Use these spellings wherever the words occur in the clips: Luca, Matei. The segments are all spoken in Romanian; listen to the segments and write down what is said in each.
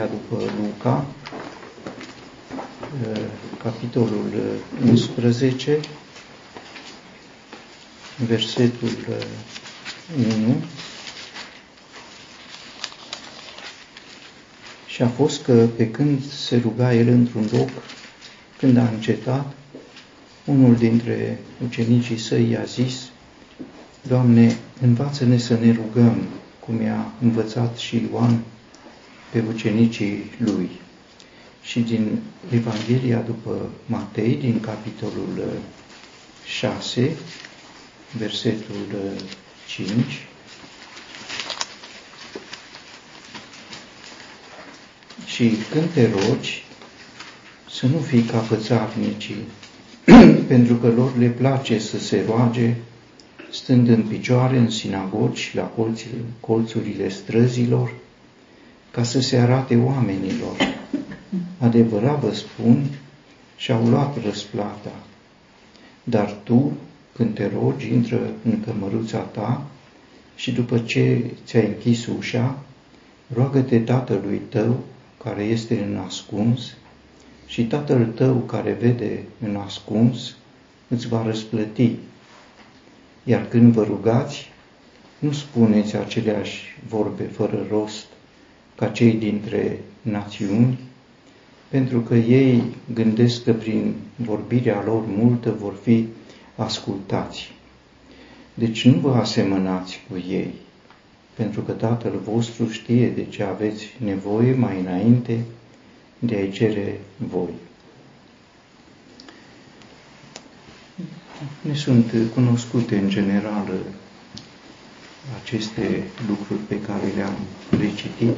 După Luca, capitolul 11, versetul 1. Și a fost că, pe când se ruga el într-un loc, când a încetat, unul dintre ucenicii săi i-a zis: Doamne, învață-ne să ne rugăm, cum i-a învățat și Ioan pe ucenicii lui. Și din Evanghelia după Matei, din capitolul 6, versetul 5, și când te rogi, să nu fii ca fățarnicii, pentru că lor le place să se roage, stând în picioare în sinagogi, la colțurile străzilor, ca să se arate oamenilor. Adevărat vă spun, și-au luat răsplata. Dar tu, când te rogi, intră în cămăruța ta și după ce ți-ai închis ușa, roagă-te Tatălui tău, care este în ascuns, și Tatăl tău, care vede în ascuns, îți va răsplăti. Iar când vă rugați, nu spuneți aceleași vorbe fără rost, ca cei dintre națiuni, pentru că ei gândesc că prin vorbirea lor multă vor fi ascultați. Deci nu vă asemănați cu ei, pentru că Tatăl vostru știe de ce aveți nevoie mai înainte de a-i cere voi. Ne sunt cunoscute în general aceste lucruri pe care le-am recitit.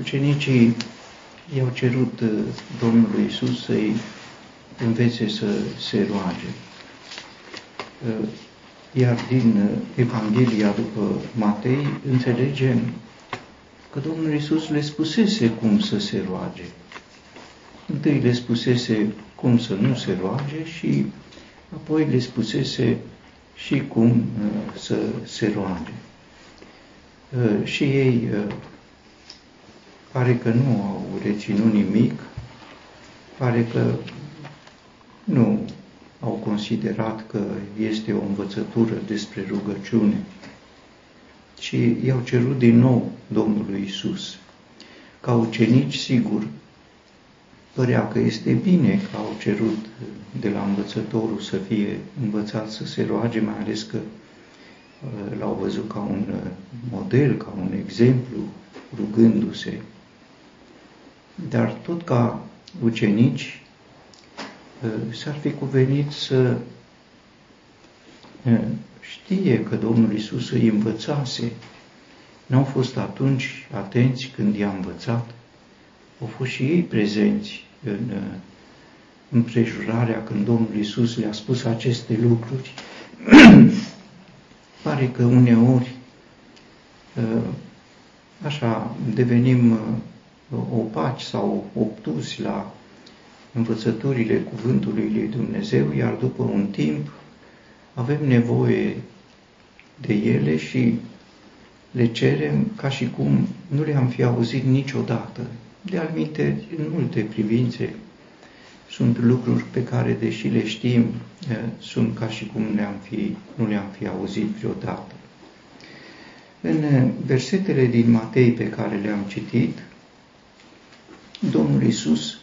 Ucenicii i-au cerut Domnului Iisus să-i învețe să se roage. Iar din Evanghelia după Matei înțelegem că Domnul Iisus le spusese cum să se roage. Întâi le spusese cum să nu se roage și apoi le spusese și cum să se roage. Și ei pare că nu au reținut nimic, pare că nu au considerat că este o învățătură despre rugăciune. Și i-au cerut din nou Domnului Iisus. Ca ucenici, sigur, părea că este bine că au cerut de la învățătorul să fie învățat să se roage, mai ales că l-au văzut ca un model, ca un exemplu, rugându-se. Dar tot ca ucenici s-ar fi cuvenit să știe că Domnul Iisus îi învățase. N-au fost atunci atenți când i-a învățat, au fost și ei prezenți în împrejurarea când Domnul Iisus le-a spus aceste lucruri. Pare că uneori așa devenim opaci sau obtuzi la învățăturile Cuvântului lui Dumnezeu, iar după un timp avem nevoie de ele și le cerem ca și cum nu le-am fi auzit niciodată. De altminteri, în multe privințe sunt lucruri pe care, deși le știm, sunt ca și cum nu le-am fi auzit vreodată. În versetele din Matei pe care le-am citit, Domnul Iisus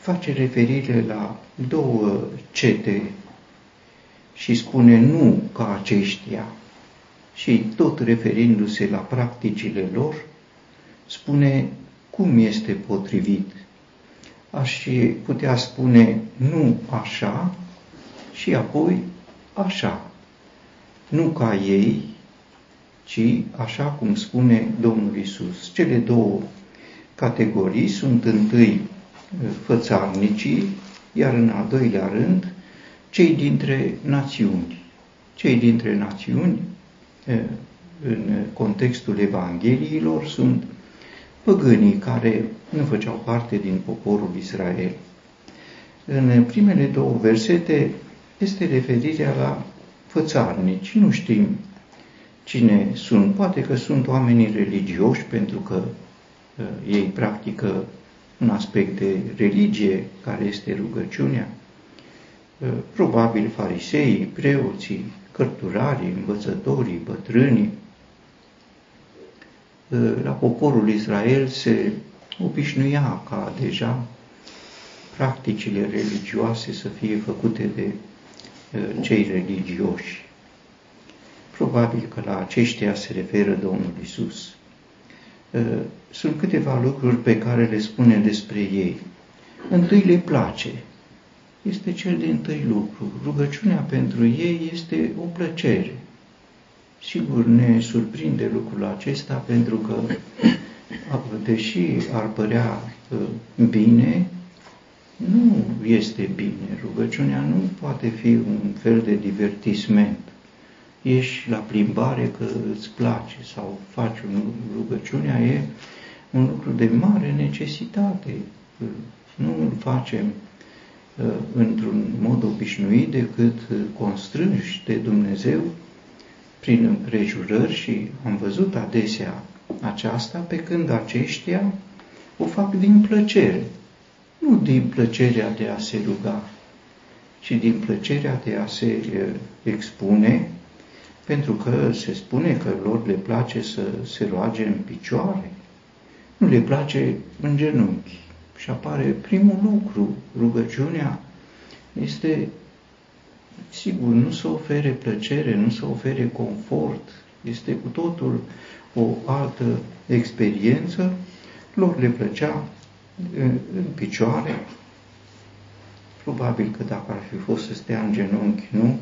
face referire la două cete și spune nu ca aceștia. Și tot referindu-se la practicile lor, spune cum este potrivit. Aș putea spune nu așa și apoi așa. Nu ca ei, ci așa cum spune Domnul Iisus. Cele două categorii sunt întâi fățarnicii, iar în al doilea rând cei dintre națiuni. Cei dintre națiuni, în contextul Evangheliilor, sunt păgânii care nu făceau parte din poporul Israel. În primele două versete este referirea la fățarnici. Nu știm cine sunt. Poate că sunt oamenii religioși pentru că ei practică un aspect de religie care este rugăciunea. Probabil fariseii, preoții, cărturarii, învățătorii, bătrânii. La poporul Israel se obișnuia ca deja practicile religioase să fie făcute de cei religioși. Probabil că la aceștia se referă Domnul Iisus. Sunt câteva lucruri pe care le spune despre ei. Întâi le place. Este cel din tâi lucru. Rugăciunea pentru ei este o plăcere. Sigur, ne surprinde lucrul acesta pentru că, deși ar părea bine, nu este bine. Rugăciunea nu poate fi un fel de divertisment. Ești la plimbare că îți place sau faci rugăciunea, e un lucru de mare necesitate. Nu îl facem într-un mod obișnuit decât constrânși de Dumnezeu prin împrejurări și am văzut adesea aceasta, pe când aceștia o fac din plăcere. Nu din plăcerea de a se ruga, ci din plăcerea de a se expune, pentru că se spune că lor le place să se roage în picioare, nu le place în genunchi. Și apare primul lucru, rugăciunea este, sigur, nu se ofere plăcere, nu se ofere confort, este cu totul o altă experiență, lor le plăcea în picioare, probabil că dacă ar fi fost să stea în genunchi, nu?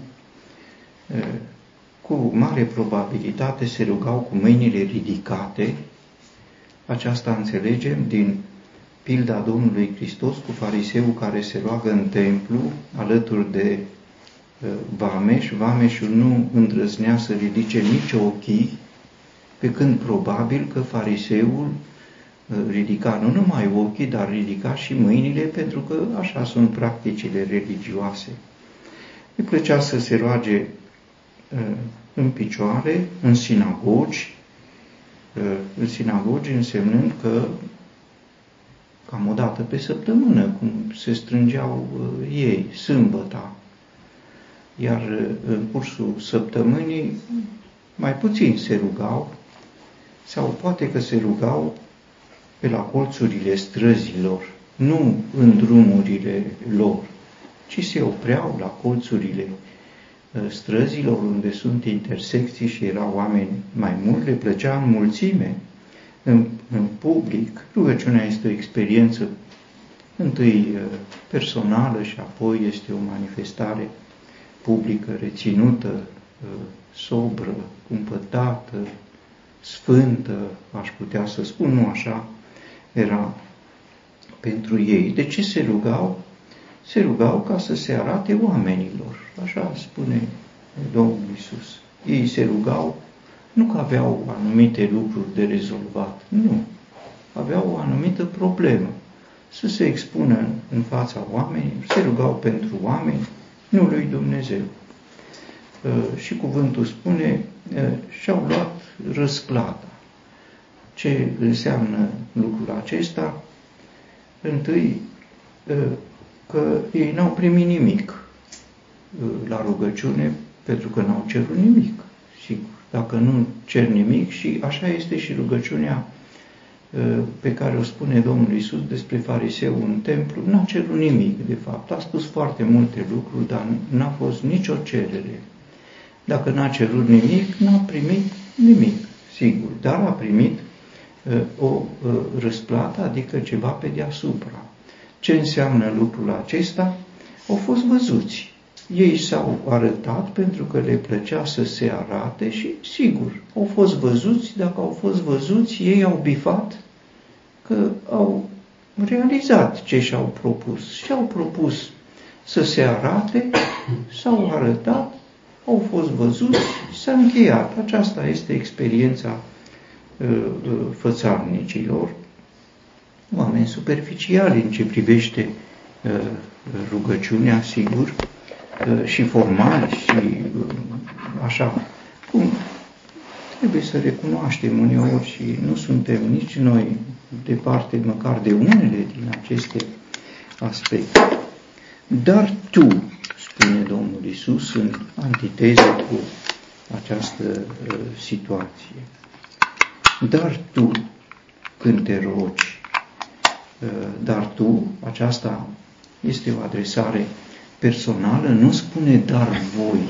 Cu mare probabilitate se rugau cu mâinile ridicate. Aceasta înțelegem din pilda Domnului Hristos cu fariseul care se roagă în templu alături de vameș. Vameșul nu îndrăznea să ridice nici ochii, pe când probabil că fariseul ridica nu numai ochii, dar ridica și mâinile, pentru că așa sunt practicile religioase. Îi plăcea să se roage în picioare, în sinagogi, însemnând că cam o dată pe săptămână, cum se strângeau ei, sâmbăta, iar în cursul săptămânii mai puțin se rugau, sau poate că se rugau pe la colțurile străzilor, nu în drumurile lor, ci se opreau la colțurile străzilor unde sunt intersecții și erau oameni mai mulți, le plăcea în mulțime, în public. Rugăciunea este o experiență întâi personală și apoi este o manifestare publică, reținută, sobră, cumpătată, sfântă, aș putea să spun, nu așa era pentru ei. De ce se rugau? Se rugau ca să se arate oamenilor, așa spune Domnul Iisus. Ei se rugau nu că aveau anumite lucruri de rezolvat, nu, aveau o anumită problemă, să se expună în fața oamenilor, se rugau pentru oameni, nu lui Dumnezeu. Și cuvântul spune, și-au luat răsplata. Ce înseamnă lucrul acesta? Întâi, că ei n-au primit nimic la rugăciune, pentru că n-au cerut nimic. Sigur, dacă nu cer nimic, și așa este și rugăciunea pe care o spune Domnul Iisus despre fariseu în templu, n-a cerut nimic, de fapt. A spus foarte multe lucruri, dar n-a fost nicio cerere. Dacă n-a cerut nimic, n-a primit nimic, sigur, dar a primit o răsplată, adică ceva pe deasupra. Ce înseamnă lucrul acesta? Au fost văzuți. Ei s-au arătat pentru că le plăcea să se arate și, sigur, au fost văzuți. Dacă au fost văzuți, ei au bifat că au realizat ce și-au propus. Și-au propus să se arate, s-au arătat, au fost văzuți, s-a încheiat. Aceasta este experiența fățarnicilor, oameni superficiali în ce privește rugăciunea, sigur, și formali și așa, cum trebuie să recunoaștem uneori și nu suntem nici noi departe măcar de unele din aceste aspecte. Dar tu, spune Domnul Iisus, în antiteză cu această situație, dar tu când te rogi, dar tu, aceasta este o adresare personală, nu spune dar voi.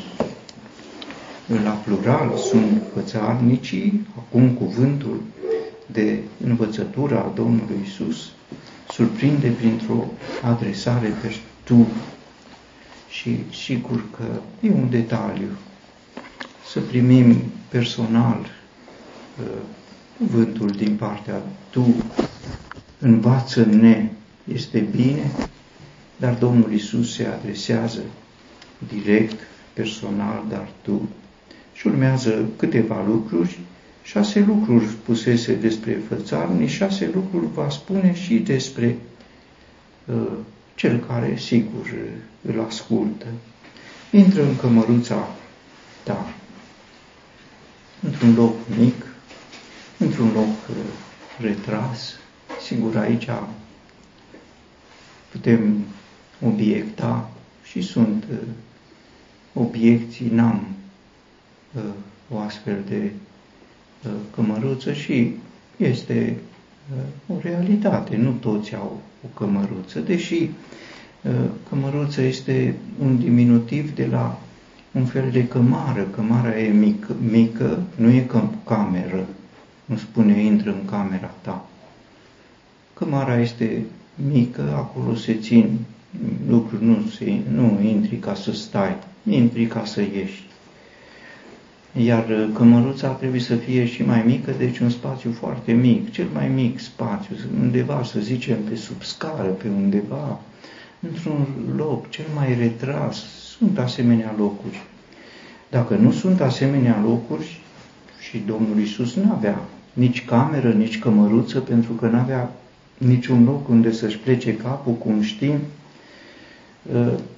La plural sunt învățarnicii, acum cuvântul de învățătură a Domnului Iisus surprinde printr-o adresare de tu. Și sigur că e un detaliu să primim personal cuvântul din partea tu, învață-ne, este bine, dar Domnul Iisus se adresează direct, personal, dar tu. Și urmează câteva lucruri, 6 lucruri spusese despre fățarnici, 6 lucruri va spune și despre cel care, sigur, îl ascultă. Intră în cămăruța ta, într-un loc mic, într-un loc retras. Sigur, aici putem obiecta și sunt obiecții, n-am o astfel de cămăruță și este o realitate. Nu toți au o cămăruță, deși cămăruță este un diminutiv de la un fel de cămară. Cămara e mică, nu e cameră. Nu spune intră în camera ta. Cămara este mică, acolo se țin lucruri, nu intri ca să stai, intri ca să ieși. Iar cămăruța trebuie să fie și mai mică, deci un spațiu foarte mic, cel mai mic spațiu, undeva, să zicem, pe sub scară, pe undeva, într-un loc cel mai retras. Sunt asemenea locuri. Dacă nu sunt asemenea locuri, și Domnul Iisus n-avea nici cameră, nici cămăruță, pentru că n-avea niciun loc unde să-și plece capul, cum știm,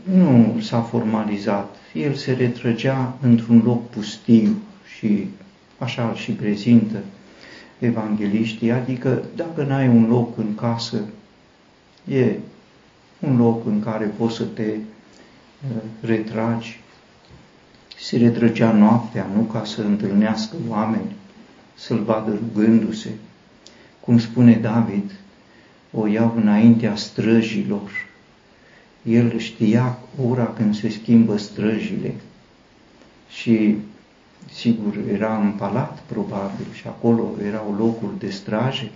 nu s-a formalizat. El se retrăgea într-un loc pustiu și așa îl și prezintă evangheliștii, adică dacă n-ai un loc în casă, e un loc în care poți să te retragi. Se retrăgea noaptea, nu ca să întâlnească oameni, să-l vadă rugându-se. Cum spune David, o iau înaintea străjilor. El știa ora când se schimbă străjile și, sigur, era în palat, probabil, și acolo erau locuri de straje.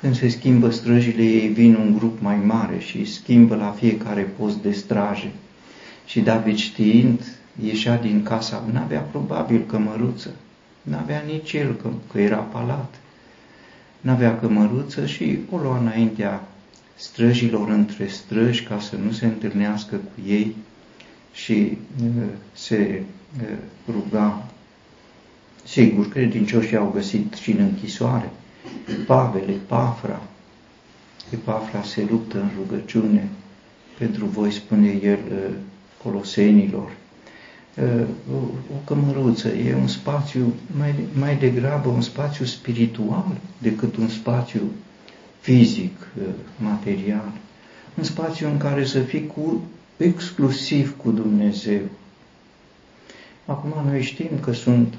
Când se schimbă străjile, ei vin un grup mai mare și schimbă la fiecare post de straje. Și David, știind, ieșea din casa, n-avea probabil cămăruță, n-avea nici el, că era palat. N-avea cămăruță și o lua înaintea străjilor, între străji, ca să nu se întâlnească cu ei și se ruga. Sigur, credincioșii au găsit și în închisoare. Pavel, Epafra se luptă în rugăciune pentru voi, spune el Colosenilor. O cămăruță e un spațiu, mai degrabă un spațiu spiritual decât un spațiu fizic, material. Un spațiu în care să fii exclusiv cu Dumnezeu. Acum noi știm că sunt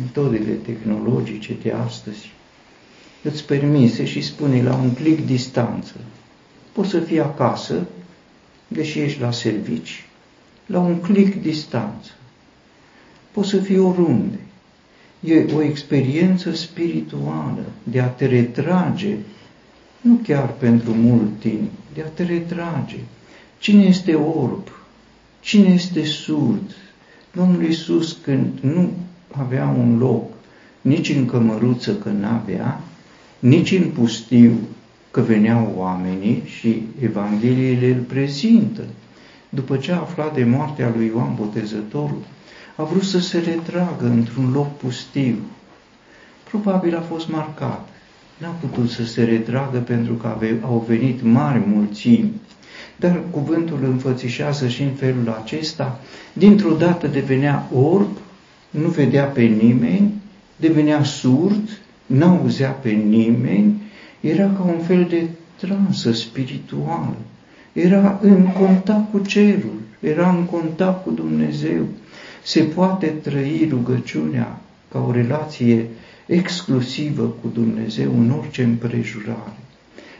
metodele tehnologice de astăzi. Îți permise și spune la un clic distanță. Poți să fii acasă, deși ești la servici, la un clic distanță. Poți să fii oriunde. E o experiență spirituală de a te retrage, nu chiar pentru mult timp, de a te retrage. Cine este orb? Cine este surd? Domnul Iisus, când nu avea un loc, nici în cămăruță, că n-avea, nici în pustiu, că veneau oamenii și Evangheliile îl prezintă. După ce a aflat de moartea lui Ioan Botezătorul, a vrut să se retragă într-un loc pustiu. Probabil a fost marcat. N-a putut să se retragă pentru că au venit mari mulțimi. Dar cuvântul înfățișează și în felul acesta. Dintr-o dată devenea orb, nu vedea pe nimeni, devenea surd, n-auzea pe nimeni, era ca un fel de transă spirituală, era în contact cu cerul, era în contact cu Dumnezeu. Se poate trăi rugăciunea ca o relație exclusivă cu Dumnezeu în orice împrejurare.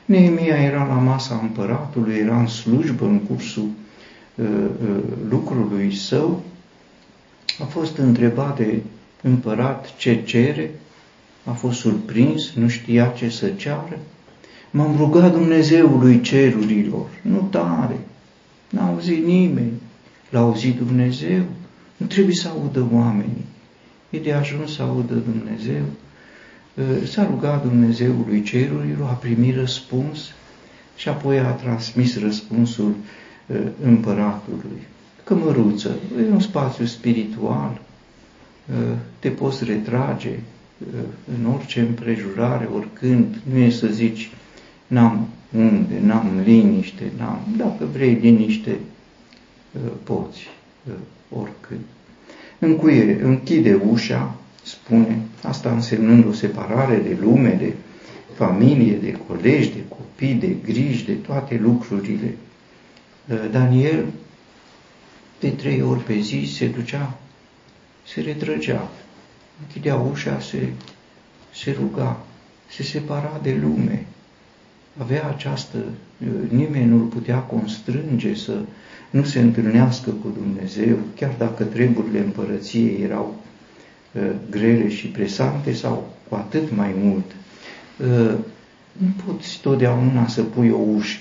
Neemia era la masa împăratului, era în slujbă în cursul lucrului său, a fost întrebat de împărat ce cere, a fost surprins, nu știa ce să ceară. M-am rugat Dumnezeului cerurilor, nu tare, n-a auzit nimeni, l-a auzit Dumnezeu, nu trebuie să audă oamenii, e de ajuns să audă Dumnezeu. S-a rugat Dumnezeului cerurilor, a primit răspuns și apoi a transmis răspunsul împăratului. Cămăruță, e un spațiu spiritual, te poți retrage în orice împrejurare, oricând, nu e să zici n-am unde, n-am liniște, n-am, dacă vrei liniște, poți, oricând. Închide ușa, spune, asta însemnând o separare de lume, de familie, de colegi, de copii, de griji, de toate lucrurile. Daniel, de 3 ori pe zi, se ducea, se retrăgea, închidea ușa, se ruga, se separa de lume. Avea această, nimeni nu-l putea constrânge să nu se întâlnească cu Dumnezeu, chiar dacă treburile împărăției erau grele și presante sau cu atât mai mult. Nu poți totdeauna să pui o ușă.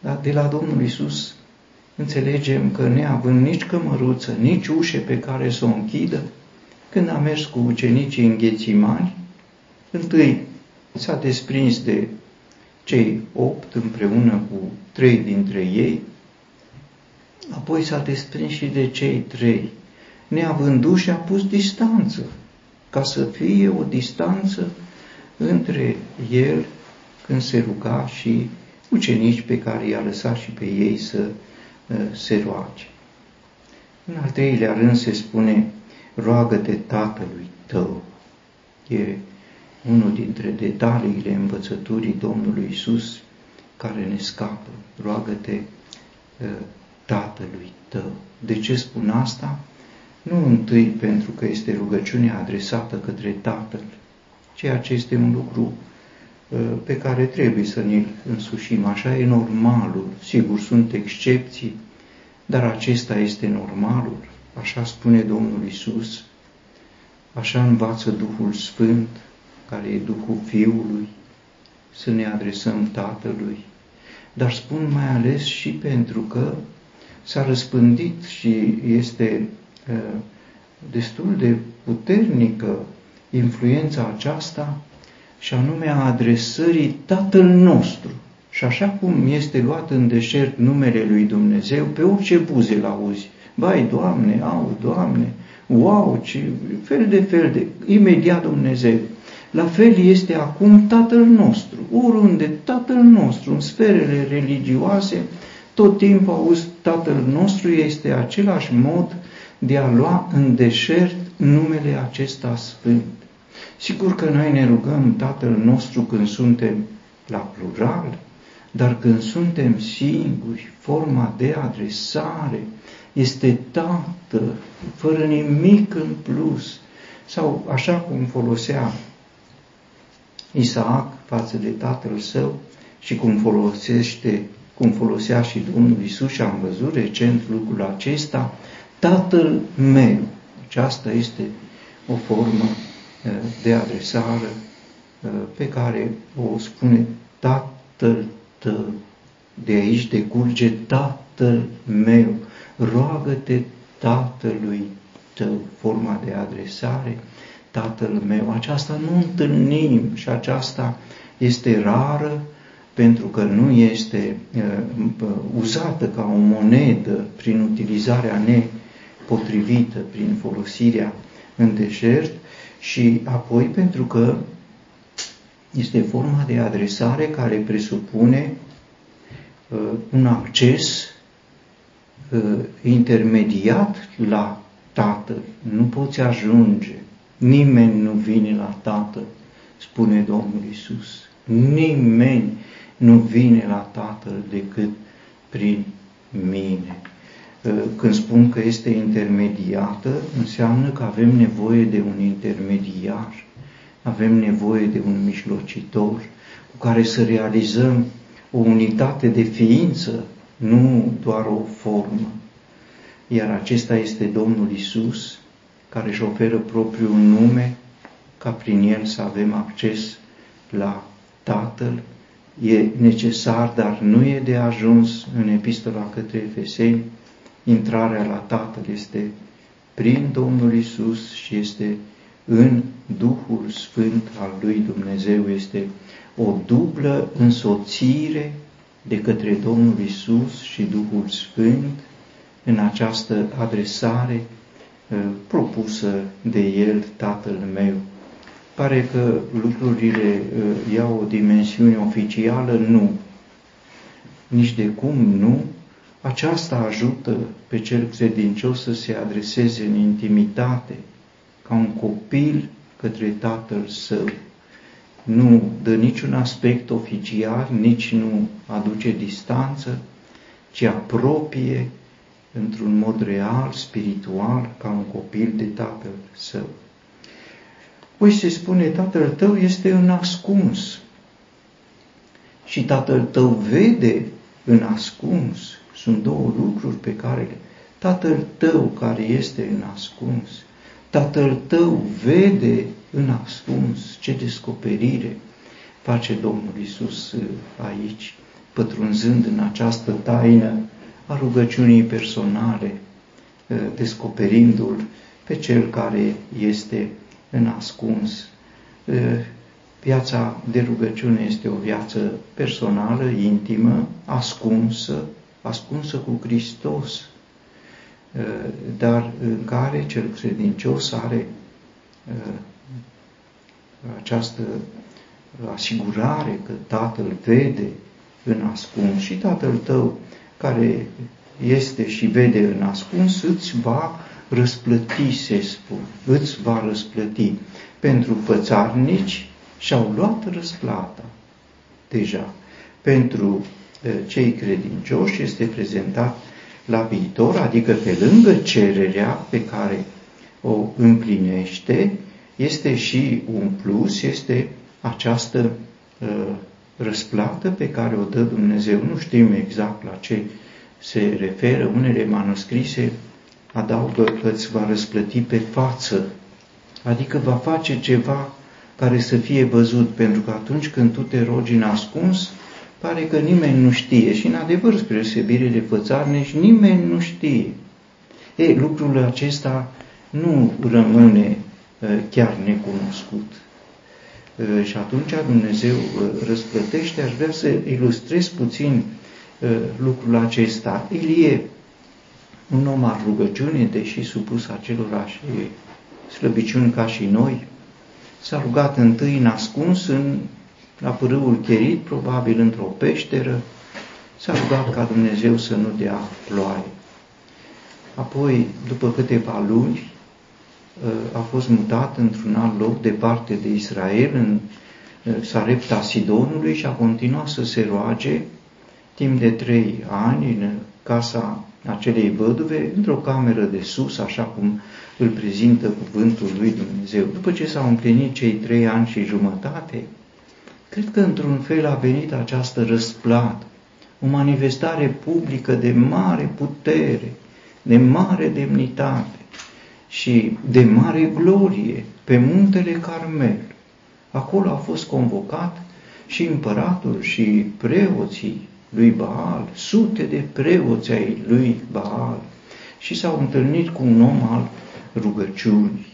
Dar de la Domnul Iisus înțelegem că neavând nici cămăruță, nici ușe pe care să o închidă, când a mers cu ucenicii în Ghețimani, întâi s-a desprins de cei 8 împreună cu 3 dintre ei, apoi s-a desprins și de cei 3, neavând ușă, a pus distanță, ca să fie o distanță între el când se ruga și ucenici pe care i-a lăsat și pe ei să se roage. În al 3-lea rând se spune, roagă-te Tatălui tău. E unul dintre detaliile învățăturii Domnului Iisus care ne scapă. Roagă-te Tatălui tău. De ce spun asta? Nu întâi pentru că este rugăciunea adresată către Tatăl, ceea ce este un lucru pe care trebuie să ne-l însușim. Așa e normalul. Sigur, sunt excepții, dar acesta este normalul. Așa spune Domnul Iisus, așa învață Duhul Sfânt, care e Duhul Fiului, să ne adresăm Tatălui. Dar spun mai ales și pentru că s-a răspândit și este destul de puternică influența aceasta, și anume a adresării Tatăl nostru. Și așa cum este luat în deșert numele lui Dumnezeu, pe orice buze l-auzi. Vai, Doamne, au, Doamne, wow, ce fel de... Imediat Dumnezeu. La fel este acum Tatăl nostru. Oriunde Tatăl nostru, în sferele religioase, tot timpul auzi Tatăl nostru, este același mod de a lua în deșert numele acesta sfânt. Sigur că noi ne rugăm Tatăl nostru când suntem la plural, dar când suntem singuri, forma de adresare este Tată, fără nimic în plus. Sau așa cum folosea Isaac față de tatăl său și cum folosea și Domnul Iisus, și am văzut recent lucrul acesta, Tatăl meu. Deci asta este o formă de adresară pe care o spune Tatăl tău. De aici decurge Tatăl meu. Roagă-te Tatălui tău. Forma de adresare, Tatăl meu. Aceasta nu întâlnim și aceasta este rară pentru că nu este uzată ca o monedă prin utilizarea nepotrivită, prin folosirea în deșert. Și apoi pentru că este forma de adresare care presupune un acces intermediat la Tată, nu poți ajunge, nimeni nu vine la Tatăl, spune Domnul Iisus. Nimeni nu vine la Tatăl decât prin mine. Când spun că este intermediată, înseamnă că avem nevoie de un intermediar, avem nevoie de un mijlocitor cu care să realizăm o unitate de ființă, nu doar o formă. Iar acesta este Domnul Iisus, care își oferă propriul nume, ca prin El să avem acces la Tatăl. E necesar, dar nu e de ajuns în Epistola către Efeseni. Intrarea la Tatăl este prin Domnul Iisus și este în Duhul Sfânt al lui Dumnezeu. Este o dublă însoțire de către Domnul Iisus și Duhul Sfânt în această adresare propusă de El, Tatăl meu. Pare că lucrurile iau o dimensiune oficială? Nu. Nici de cum nu. Aceasta ajută pe cel credincios să se adreseze în intimitate, ca un copil către Tatăl său. Nu dă niciun aspect oficial, nici nu aduce distanță, ci apropie într-un mod real, spiritual, ca un copil de Tatăl său. Păi se spune, Tatăl tău este în ascuns și Tatăl tău vede în ascuns. Sunt două lucruri pe care le... Tatăl tău care este în ascuns, Tatăl tău vede în ascuns. Ce descoperire face Domnul Iisus aici, pătrunzând în această taină a rugăciunii personale, descoperindu-L pe Cel care este în ascuns. Viața de rugăciune este o viață personală, intimă, ascunsă cu Hristos, dar în care cel credincios are această asigurare că Tatăl vede în ascuns și Tatăl tău care este și vede în ascuns îți va răsplăti, se spune, îți va răsplăti. Pentru pățarnici și-au luat răsplata deja. Pentru cei credincioși este prezentat la viitor, adică pe lângă cererea pe care o împlinește, este și un plus, este această răsplată pe care o dă Dumnezeu. Nu știm exact la ce se referă, unele manuscrise adaugă că îți va răsplăti pe față, adică va face ceva care să fie văzut, pentru că atunci când tu te rogi în ascuns, pare că nimeni nu știe și, în adevăr, spre deosebire de fățarnici, nimeni nu știe. Ei, lucrul acesta nu rămâne chiar necunoscut. Și atunci Dumnezeu răsplătește. Aș vrea să ilustrez puțin lucrul acesta. Ilie, un om al rugăciunii, deși supus acelorași slăbiciuni ca și noi, s-a rugat întâi în ascuns, la pârâul Cherit, probabil într-o peșteră, s-a rugat ca Dumnezeu să nu dea ploaie. Apoi, după câteva luni, a fost mutat într-un alt loc, departe de Israel, în Sarepta Sidonului, și a continuat să se roage timp de 3 ani în casa acelei văduve, într-o cameră de sus, așa cum îl prezintă cuvântul lui Dumnezeu. După ce s-au împlinit cei 3 ani și jumătate, cred că într-un fel a venit această răsplată, o manifestare publică de mare putere, de mare demnitate și de mare glorie pe muntele Carmel. Acolo a fost convocat și împăratul și preoții lui Baal, sute de preoți ai lui Baal, și s-au întâlnit cu un om al rugăciunii.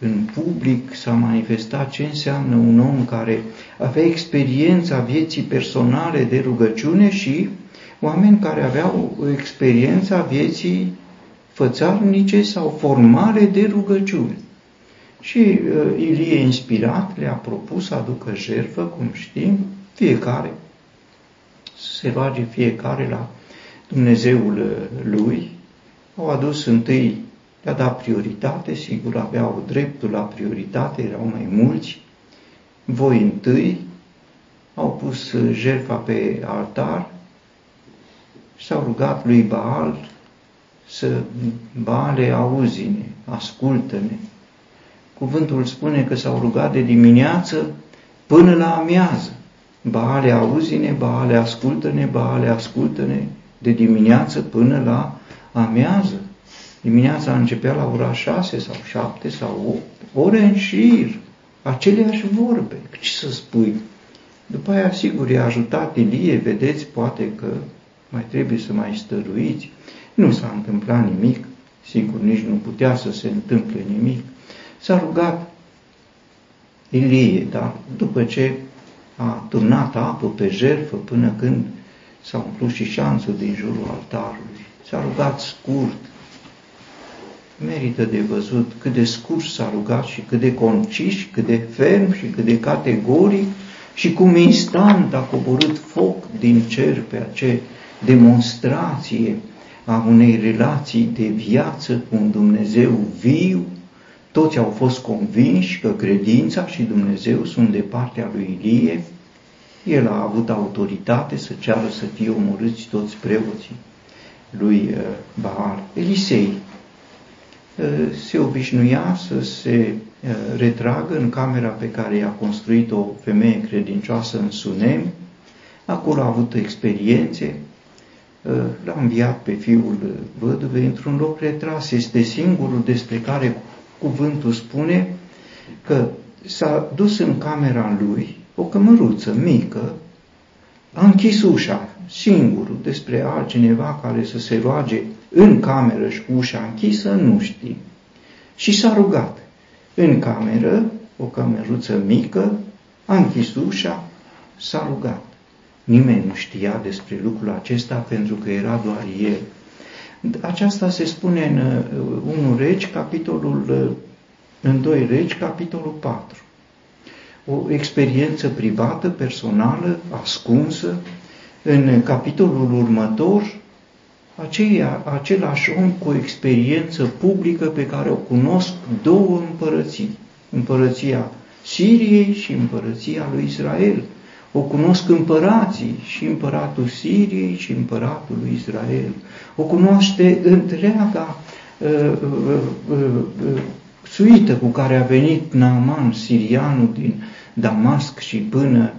În public s-a manifestat ce înseamnă un om care avea experiența vieții personale de rugăciune și oameni care aveau experiența vieții fățarnice sau formare de rugăciune. Și Ilie, inspirat, le-a propus să aducă jertfă, cum știm, fiecare, să se roage fiecare la Dumnezeul lui. Au adus întâi le-a dat prioritate, sigur aveau dreptul la prioritate, erau mai mulți, voi întâi, au pus jertfa pe altar și s-au rugat lui Baal să, Baale, auzi-ne, ascultă-ne. Cuvântul spune că s-au rugat de dimineață până la amiază. Baale, auzi-ne, Baale, ascultă-ne, Baale, ascultă-ne, de dimineață până la amiază. Dimineața începea la ora 6 sau 7 sau 8, ore în șir, aceleași vorbe, ce să spui. După aia, sigur, i-a ajutat Ilie, vedeți, poate că mai trebuie să mai stăruiți. Nu s-a întâmplat nimic, sigur, nici nu putea să se întâmple nimic. S-a rugat Ilie, dar după ce a turnat apă pe jertfă până când s-a umplut și șanțul din jurul altarului, s-a rugat scurt. Merită de văzut cât de scurt s-a rugat și cât de concis, cât de ferm și cât de categoric, și cum instant a coborât foc din cer pe acea demonstrație a unei relații de viață cu un Dumnezeu viu. Toți au fost convinși că credința și Dumnezeu sunt de partea lui Ilie. El a avut autoritate să ceară să fie omorâți toți preoții lui Baal. Elisei se obișnuia să se retragă în camera pe care i-a construit o femeie credincioasă în Sunem. Acolo a avut experiențe, l-a înviat pe fiul văduvei într-un loc retras. Este singurul despre care cuvântul spune că s-a dus în camera lui, o cămăruță mică, a închis ușa, singurul, despre altcineva care să se roage în cameră și cu ușa închisă, nu știi. Și s-a rugat. În cameră, o cameruță mică, a închis ușa, s-a rugat. Nimeni nu știa despre lucrul acesta pentru că era doar el. Aceasta se spune în 2 Regi, capitolul 4. O experiență privată, personală, ascunsă. În capitolul următor, același om cu o experiență publică pe care o cunosc două împărății, împărăția Siriei și împărăția lui Israel. O cunosc împărații, și împăratul Siriei și împăratul lui Israel. O cunoaște întreaga suită cu care a venit Naaman, sirianul din Damasc și până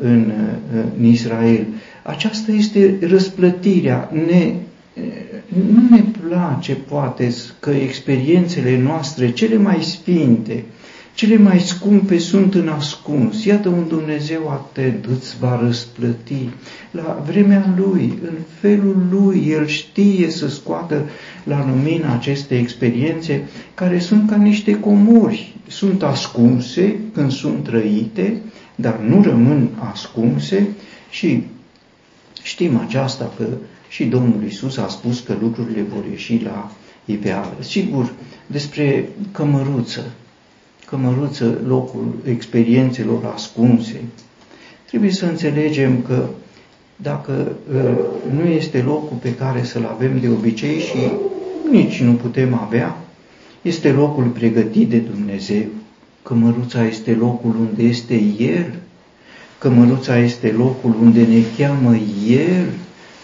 în Israel. Aceasta este răsplătirea. Nu ne place, poate, că experiențele noastre cele mai sfinte, cele mai scumpe sunt în ascuns. Iată un Dumnezeu atent îți va răsplăti la vremea Lui, în felul Lui. El știe să scoată la lumină aceste experiențe care sunt ca niște comori. Sunt ascunse când sunt trăite, dar nu rămân ascunse, și știm aceasta că și Domnul Iisus a spus că lucrurile vor ieși la iveală. Sigur, despre cămăruță, locul experiențelor ascunse, trebuie să înțelegem că dacă nu este locul pe care să-l avem de obicei și nici nu putem avea, este locul pregătit de Dumnezeu. Cămăruța este locul unde este El. Cămăruța este locul unde ne cheamă El.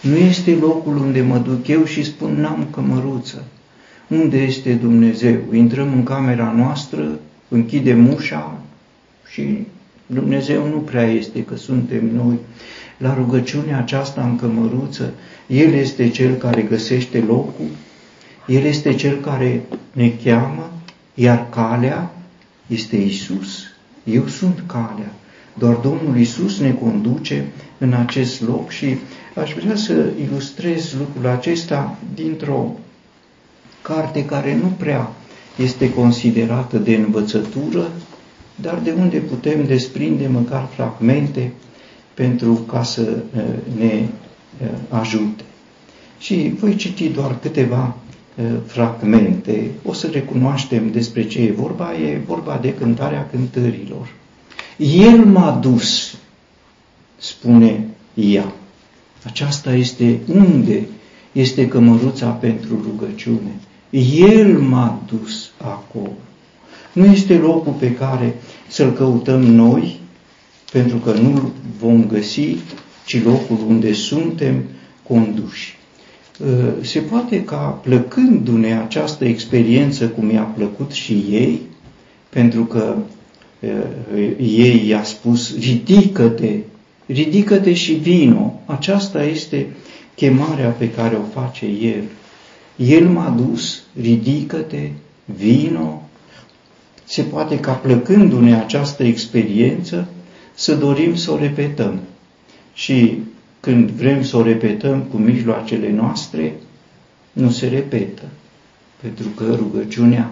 Nu este locul unde mă duc eu și spun, n-am cămăruță. Unde este Dumnezeu? Intrăm în camera noastră, închidem ușa și Dumnezeu nu prea este, că suntem noi. La rugăciunea aceasta în cămăruță, El este Cel care găsește locul, El este Cel care ne cheamă, iar calea este Iisus. Eu sunt calea. Doar Domnul Iisus ne conduce în acest loc și aș vrea să ilustrez lucrul acesta dintr-o carte care nu prea este considerată de învățătură, dar de unde putem desprinde măcar fragmente pentru ca să ne ajute. Și voi citi doar câteva fragmente, o să recunoaștem despre ce e vorba. E vorba de Cântarea Cântărilor. El m-a dus, spune ea. Aceasta este unde este cămăruța pentru rugăciune. El m-a dus acolo. Nu este locul pe care să-l căutăm noi, pentru că nu-l vom găsi, ci locul unde suntem conduși. Se poate ca, plăcându-ne această experiență cum i-a plăcut și ei, pentru că ei i-a spus, ridică-te, ridică-te și vino. Aceasta este chemarea pe care o face El. El m-a dus, ridică-te, vino. Se poate ca, plăcându-ne această experiență, să dorim să o repetăm. Și când vrem să o repetăm cu mijloacele noastre, nu se repetă. Pentru că rugăciunea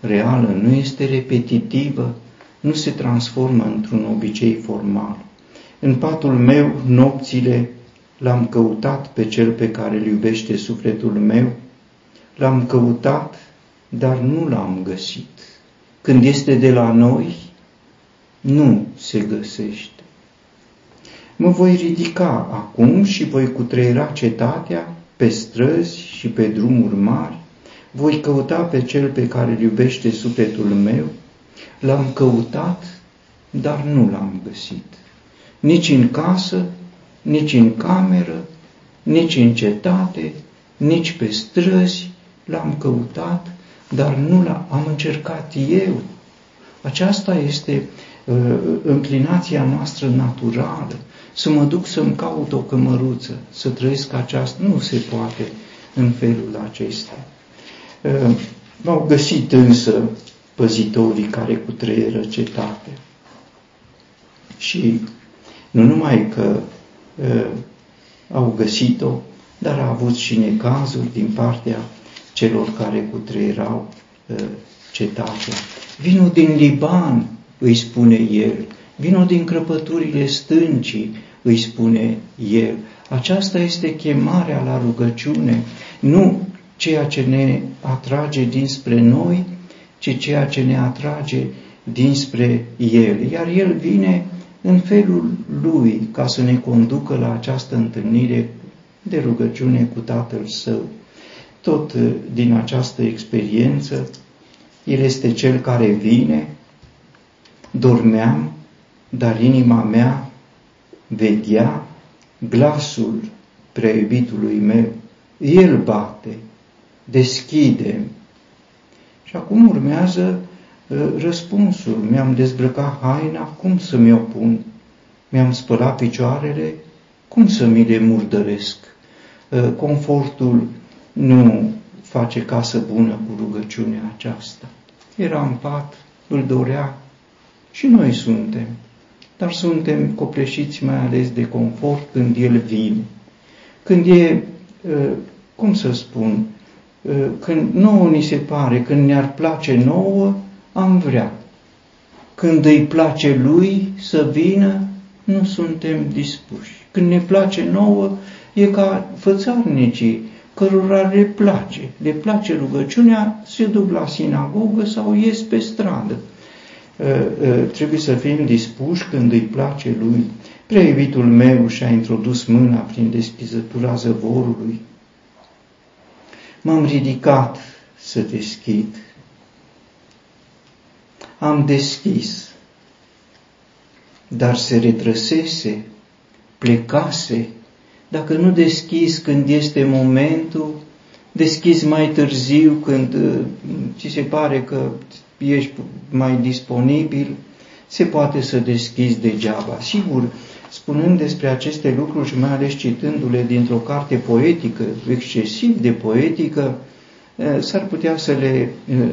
reală nu este repetitivă, nu se transformă într-un obicei formal. În patul meu, nopțile, l-am căutat pe cel pe care îl iubește sufletul meu, l-am căutat, dar nu l-am găsit. Când este de la noi, nu se găsește. Mă voi ridica acum și voi cutreiera cetatea pe străzi și pe drumuri mari. Voi căuta pe cel pe care îl iubește sufletul meu. L-am căutat, dar nu l-am găsit. Nici în casă, nici în cameră, nici în cetate, nici pe străzi l-am căutat, dar nu l-am încercat eu. Aceasta este înclinația noastră naturală. Să mă duc să-mi caut o cămăruță, să trăiesc aceasta, nu se poate în felul acesta. M-au găsit însă păzitorii care cutreieră cetatea. Și nu numai că au găsit-o, dar a avut și necazuri din partea celor care cutreierau cetatea. Vino din Liban, îi spune El. Vino din crăpăturile stâncii, îi spune El. Aceasta este chemarea la rugăciune, nu ceea ce ne atrage dinspre noi, ci ceea ce ne atrage dinspre El. Iar El vine în felul Lui ca să ne conducă la această întâlnire de rugăciune cu Tatăl Său. Tot din această experiență, El este Cel care vine. Dormeam, dar inima mea veghea, glasul prea iubitului meu, El bate, deschide. Și acum urmează răspunsul. Mi-am dezbrăcat haina, cum să mi-o pun? Mi-am spălat picioarele, cum să mi le murdăresc? Confortul nu face casă bună cu rugăciunea aceasta. Era în pat, îl dorea și noi suntem. Dar suntem copleșiți mai ales de confort când El vine. Când e, cum să spun, când nouă ni se pare, când ne-ar place nouă, am vrea. Când îi place Lui să vină, nu suntem dispuși. Când ne place nouă, e ca fățarnicii cărora le place. Le place rugăciunea, se duc la sinagogă sau ies pe stradă. Trebuie să fim dispuși când îi place Lui. Prea iubitul meu și-a introdus mâna prin deschizătura zăvorului. M-am ridicat să deschid. Am deschis, dar se retrăsese, plecase. Dacă nu deschizi când este momentul, deschizi mai târziu când ți se pare că ești mai disponibil, se poate să deschizi degeaba. Sigur, spunând despre aceste lucruri și mai ales citându-le dintr-o carte poetică, excesiv de poetică, s-ar putea să le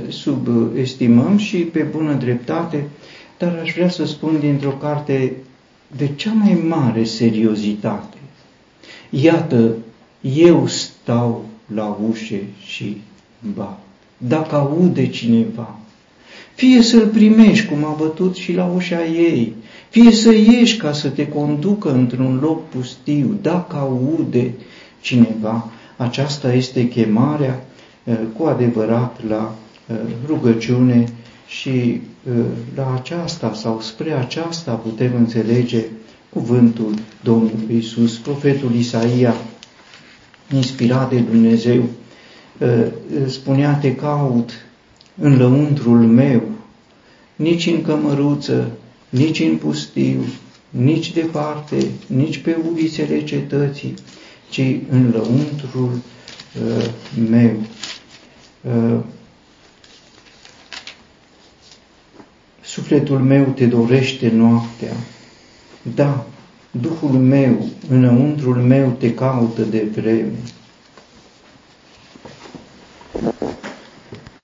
subestimăm și pe bună dreptate, dar aș vrea să spun dintr-o carte de cea mai mare seriozitate. Iată, eu stau la ușe și bat. Dacă aude cineva, fie să-l primești cum a bătut și la ușa ei, fie să ieși ca să te conducă într-un loc pustiu, dacă aude cineva. Aceasta este chemarea cu adevărat la rugăciune și la aceasta sau spre aceasta putem înțelege cuvântul Domnului Iisus. Profetul Isaia, inspirat de Dumnezeu, spunea, te caut în lăuntrul meu, nici în cămăruță, nici în pustiu, nici departe, nici pe ulițele cetății, ci în lăuntrul meu. Sufletul meu te dorește noaptea. Da, Duhul meu, înăuntrul meu te caută de vreme.